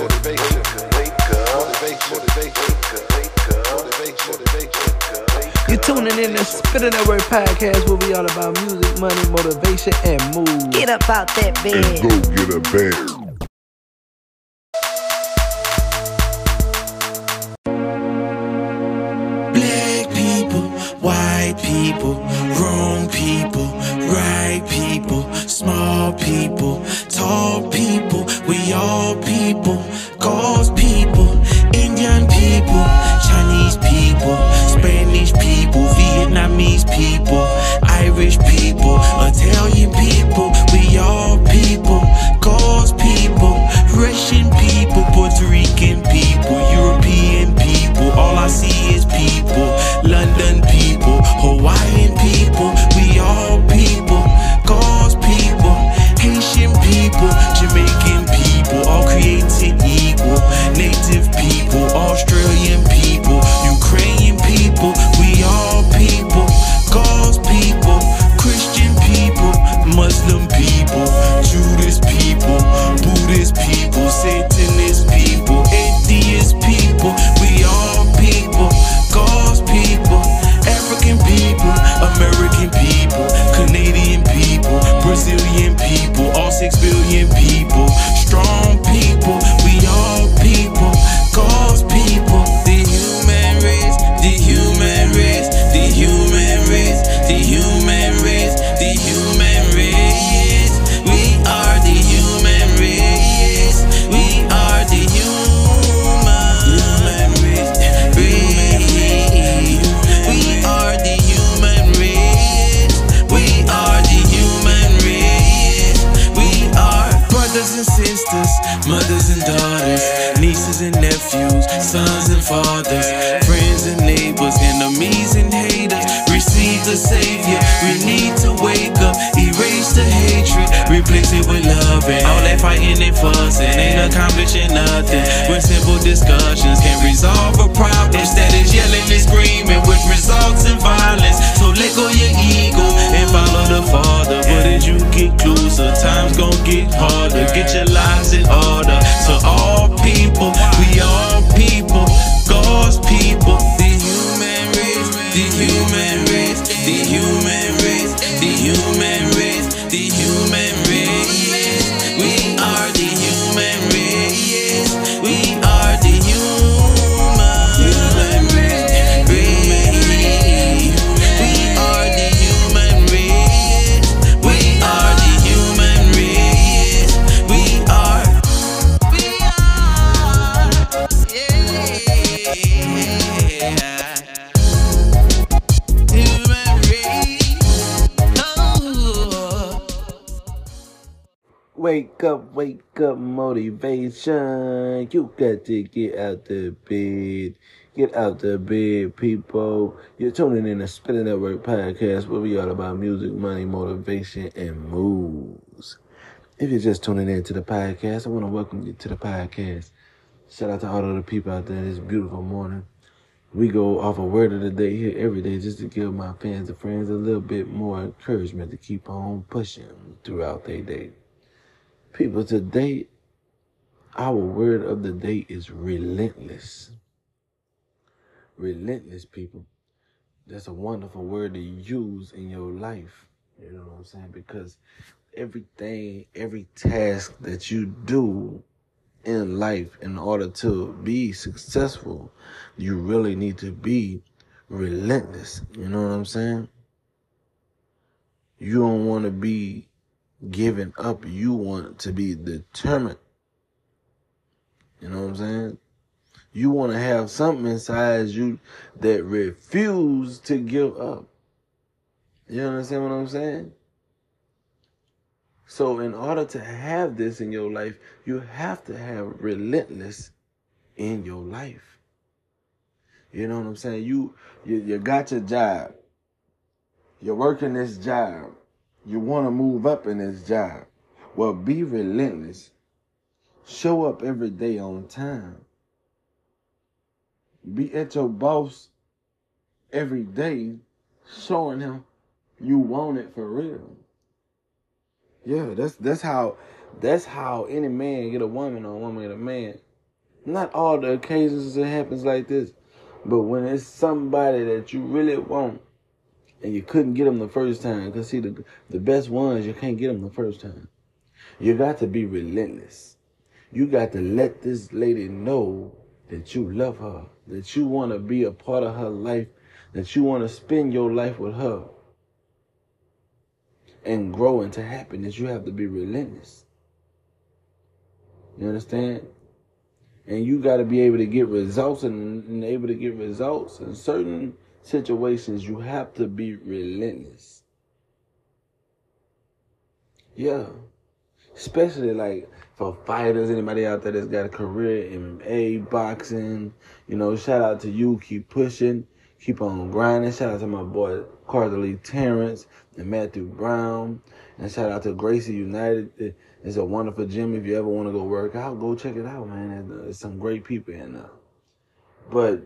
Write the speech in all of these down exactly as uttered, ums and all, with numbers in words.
motivation, wake up, motivation, wake up, wake up, motivation, wake up. You're tuning in to Spitter Network Podcast, where we all about music, money, motivation, and mood. Get up out that bed. And go get a bed. People, wrong people, right people, small people, tall people, we all people, God's people, Indian people, Chinese people, Spanish people, Vietnamese people, Irish people, Italian people, we all people, God's people, Russian people, Puerto Rican people, European people, all I see is people, London people, Hawaiian people, we all people, God's people, Haitian people, Jamaican people, all created equal, Native people, Australian people, Ukrainian people, we all people, God's people, Christian people, Muslim people, Judas people, Buddhist people, Satanist people, atheist people, we all people, God's people, African people, American people, Canadian people, Brazilian people, all six billion people, strong people, we all people, God's people, the human race, the human race, the human race, the human race, the human race, we are the human race, we are the human race. We are the human race, we are the human race, we are brothers and sisters, mothers and daughters, nieces and nephews, sons and fathers, friends and neighbors, enemies and haters, receive the Savior, we need to wake up, erase the hatred, replace it with love, and all that fighting and fussing ain't accomplishing nothing, when simple discussions can resolve a problem, instead is yelling and screaming, which results in violence, so let go your ego, and follow the Father, but as you get closer, time's gon' get harder, get your lives in order, to all people, we all people, God's people, the human race, the human race, the human race, the human race, the human race, we are the human race, we are the human race, we are the human race, we are the human race, we are, we are, yeah. Wake up, wake up, motivation. You got to get out the bed. Get out the bed, people. You're tuning in to Spinning Network Podcast, where we all about music, money, motivation, and moves. If you're just tuning in to the podcast, I want to welcome you to the podcast. Shout out to all of the people out there this beautiful morning. We go off a word of the day here every day just to give my fans and friends a little bit more encouragement to keep on pushing throughout their day. People, today, our word of the day is relentless. Relentless, people. That's a wonderful word to use in your life. You know what I'm saying? Because everything, every task that you do in life, in order to be successful, you really need to be relentless. You know what I'm saying? You don't want to be giving up, you want to be determined. You know what I'm saying? You want to have something inside you that refuse to give up. You understand what I'm saying? So in order to have this in your life, you have to have relentless in your life. You know what I'm saying? You, you, you got your job. You're working this job. You want to move up in this job. Well, be relentless. Show up every day on time. Be at your boss every day, showing him you want it for real. Yeah, that's that's how that's how any man get a woman or a woman get a man not all the occasions it happens like this, but when it's somebody that you really want and you couldn't get them the first time, because see, the, the best ones, you can't get them the first time. You got to be relentless. You got to let this lady know that you love her, that you want to be a part of her life, that you want to spend your life with her and grow into happiness. You have to be relentless. You understand? And you got to be able to get results, and, and able to get results in certain situations. You have to be relentless. Yeah. Especially like for fighters, anybody out there that's got a career in M M A, boxing, you know, shout out to you. Keep pushing. Keep on grinding. Shout out to my boy Carter Lee, Terrence, and Matthew Brown. And shout out to Gracie United. It's a wonderful gym. If you ever want to go work out, go check it out, man. There's some great people in there. But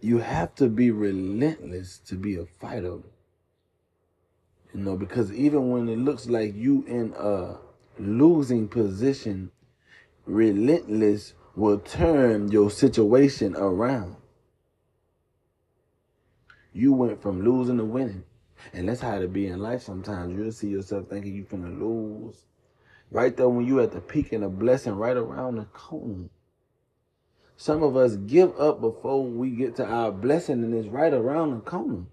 you have to be relentless to be a fighter. You know, because even when it looks like you in a losing position, relentless will turn your situation around. You went from losing to winning. And that's how it be in life sometimes. You'll see yourself thinking you're going to lose. Right there when you at the peak and a blessing right around the corner. Some of us give up before we get to our blessing, and it's right around the corner.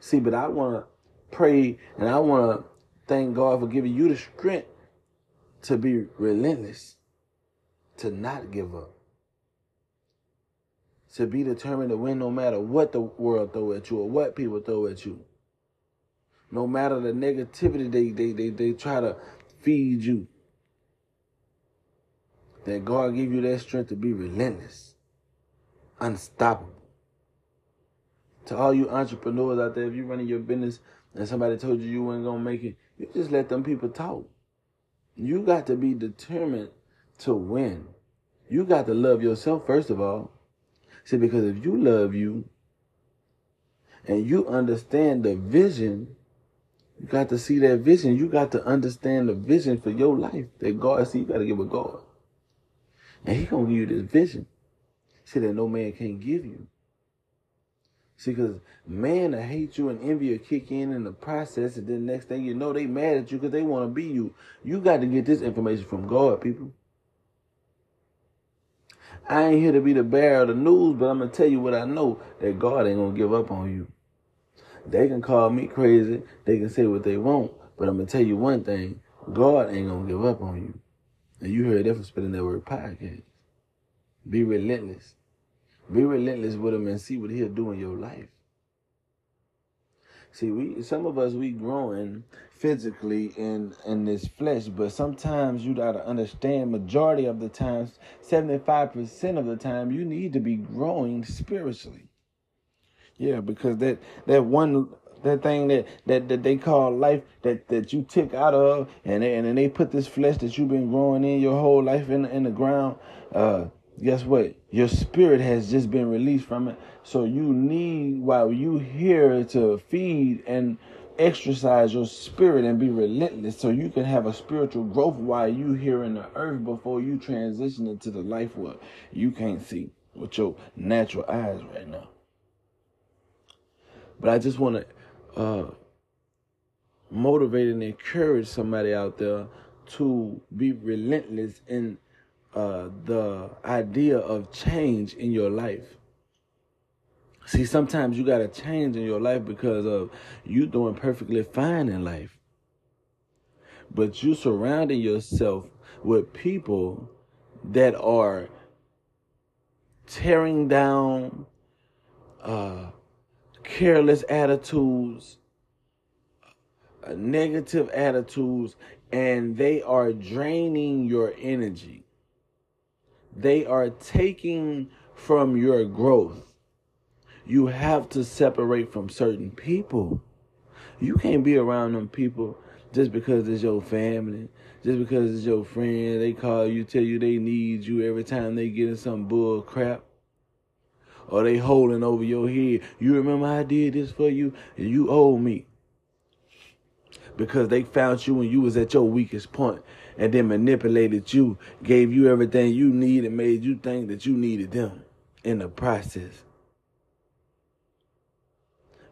See, but I want to pray and I want to thank God for giving you the strength to be relentless, to not give up. To be determined to win no matter what the world throw at you or what people throw at you. No matter the negativity they they they, they try to feed you. That God give you that strength to be relentless. Unstoppable. To all you entrepreneurs out there, if you're running your business and somebody told you you weren't going to make it, you just let them people talk. You got to be determined to win. You got to love yourself first of all. See, because if you love you and you understand the vision, you got to see that vision. You got to understand the vision for your life that God, see, you got to give a God. And He going to give you this vision. See, that no man can't give you. See, because man will hate you and envy will kick in in the process. And then next thing you know, they mad at you because they want to be you. You got to get this information from God, people. I ain't here to be the bearer of the news, but I'm going to tell you what I know, that God ain't going to give up on you. They can call me crazy. They can say what they want. But I'm going to tell you one thing. God ain't going to give up on you. And you heard that from Spittin' That Word Podcast. Be relentless. Be relentless with Him and see what He'll do in your life. See, we some of us, we growing physically in, in this flesh, but sometimes you got to understand majority of the times, seventy-five percent of the time, you need to be growing spiritually. Yeah, because that that one, that thing that, that, that they call life that, that you tick out of, and they, and then they put this flesh that you've been growing in your whole life in, in the ground, uh, guess what? Your spirit has just been released from it. So you need, while you here, to feed and exercise your spirit and be relentless so you can have a spiritual growth while you here in the earth before you transition into the life where you can't see with your natural eyes right now. But I just want to uh, motivate and encourage somebody out there to be relentless in Uh, the idea of change in your life. See, sometimes you got to change in your life because of you doing perfectly fine in life. But you surrounding yourself with people that are tearing down, uh, careless attitudes, negative attitudes, and they are draining your energy. They are taking from your growth. You have to separate from certain people. You can't be around them people just because it's your family, just because it's your friend. They call you, tell you they need you every time they get in some bull crap. Or they holding over your head. You remember I did this for you and you owe me. because they found you when you was at your weakest point and then manipulated you, gave you everything you need and made you think that you needed them in the process.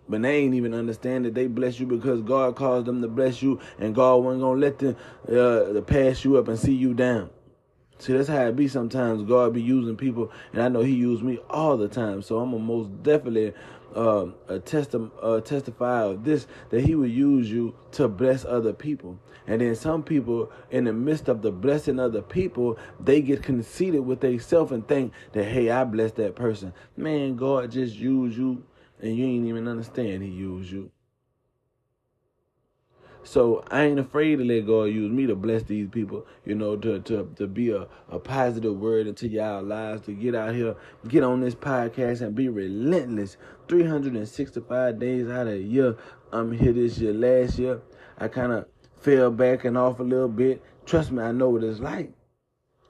But they ain't even understand that they bless you because God caused them to bless you, and God wasn't going to let them uh, pass you up and see you down. See, that's how it be sometimes. God be using people, and I know he used me all the time, so I'm a most definitely uh, a testi- uh, testifier of this, that he would use you to bless other people. And then some people, in the midst of the blessing other people, they get conceited with themselves and think that, hey, I blessed that person. Man, God just used you. And you ain't even understand he used you. So I ain't afraid to let God use me to bless these people, you know, to to, to be a, a positive word into y'all lives, to get out here, get on this podcast and be relentless. three hundred sixty-five days out of the year. I'm here this year. Last year, I kind of fell back and off a little bit. Trust me, I know what it's like.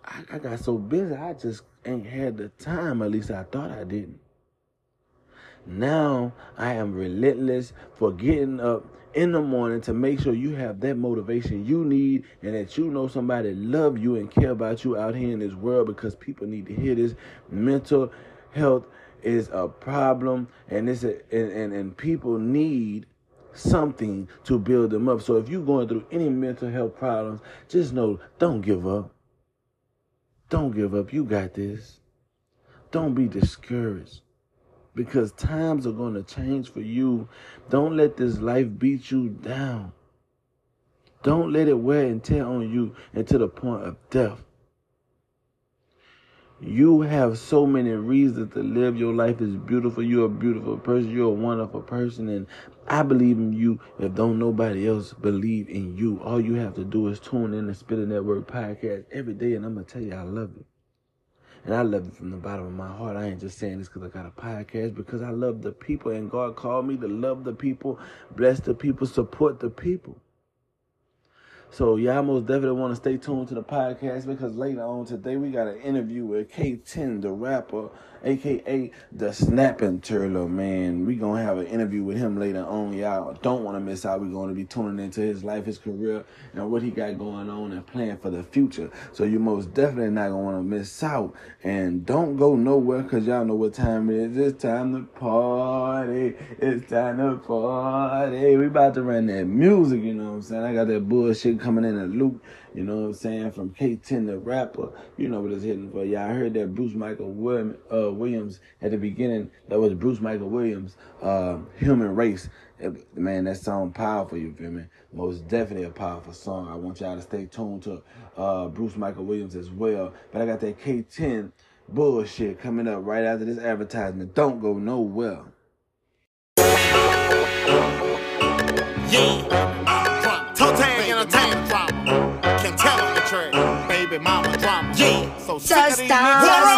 I, I got so busy, I just ain't had the time. At least I thought I didn't. Now I am relentless for getting up in the morning to make sure you have that motivation you need and that you know somebody love you and care about you out here in this world, because people need to hear this. Mental health is a problem, and it's a, and, and, and people need something to build them up. So if you're going through any mental health problems, just know, don't give up. Don't give up. You got this. Don't be discouraged. Because times are going to change for you. Don't let this life beat you down. Don't let it wear and tear on you until the point of death. You have so many reasons to live. Your life is beautiful. You're a beautiful person. You're a wonderful person. And I believe in you if don't nobody else believe in you. All you have to do is tune in to Spitter Network Podcast every day. And I'm going to tell you I love you. And I love you from the bottom of my heart. I ain't just saying this because I got a podcast, because I love the people, and God called me to love the people, bless the people, support the people. So y'all most definitely want to stay tuned to the podcast, because later on today we got an interview with K ten, the rapper, a k a the Snapping Turtle, man. We're going to have an interview with him later on. Y'all don't want to miss out. We're going to be tuning into his life, his career, and what he got going on and planning for the future. So you most definitely not going to want to miss out. And don't go nowhere, because y'all know what time it is. It's time to party. It's time to party. We about to run that music, you know what I'm saying? I got that bullshit coming in a loop, you know what I'm saying, from K ten the rapper. You know what it's hitting for. Y'all heard that Bruce Michael Williams, uh, Williams at the beginning. That was Bruce Michael Williams, uh, Human Race. Man, that song powerful, you feel me? Most definitely a powerful song. I want y'all to stay tuned to uh, Bruce Michael Williams as well. But I got that K ten bullshit coming up right after this advertisement. Don't go nowhere. Yeah. Mama drama, yeah. So sick of these niggas. Baby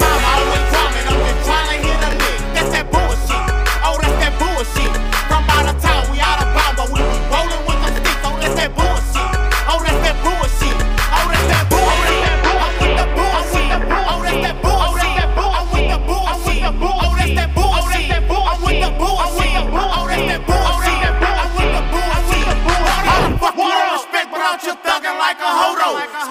mama always drumming, I'm just trying to hit a lick. That's that bullshit. Oh, that's that bullshit. From out of town, we out of bounds, but we be rolling with the sticks. Oh, that's that bullshit. Oh, that's that bullshit. Oh, that's that bullshit. I'm with the bullshit. Oh, that's that bullshit. I'm with the bullshit. Oh, that's that bullshit. I'm with the bullshit. Oh, that's that bullshit. I'm with the bullshit. How the fuck you don't respect without you thugging like a hodo?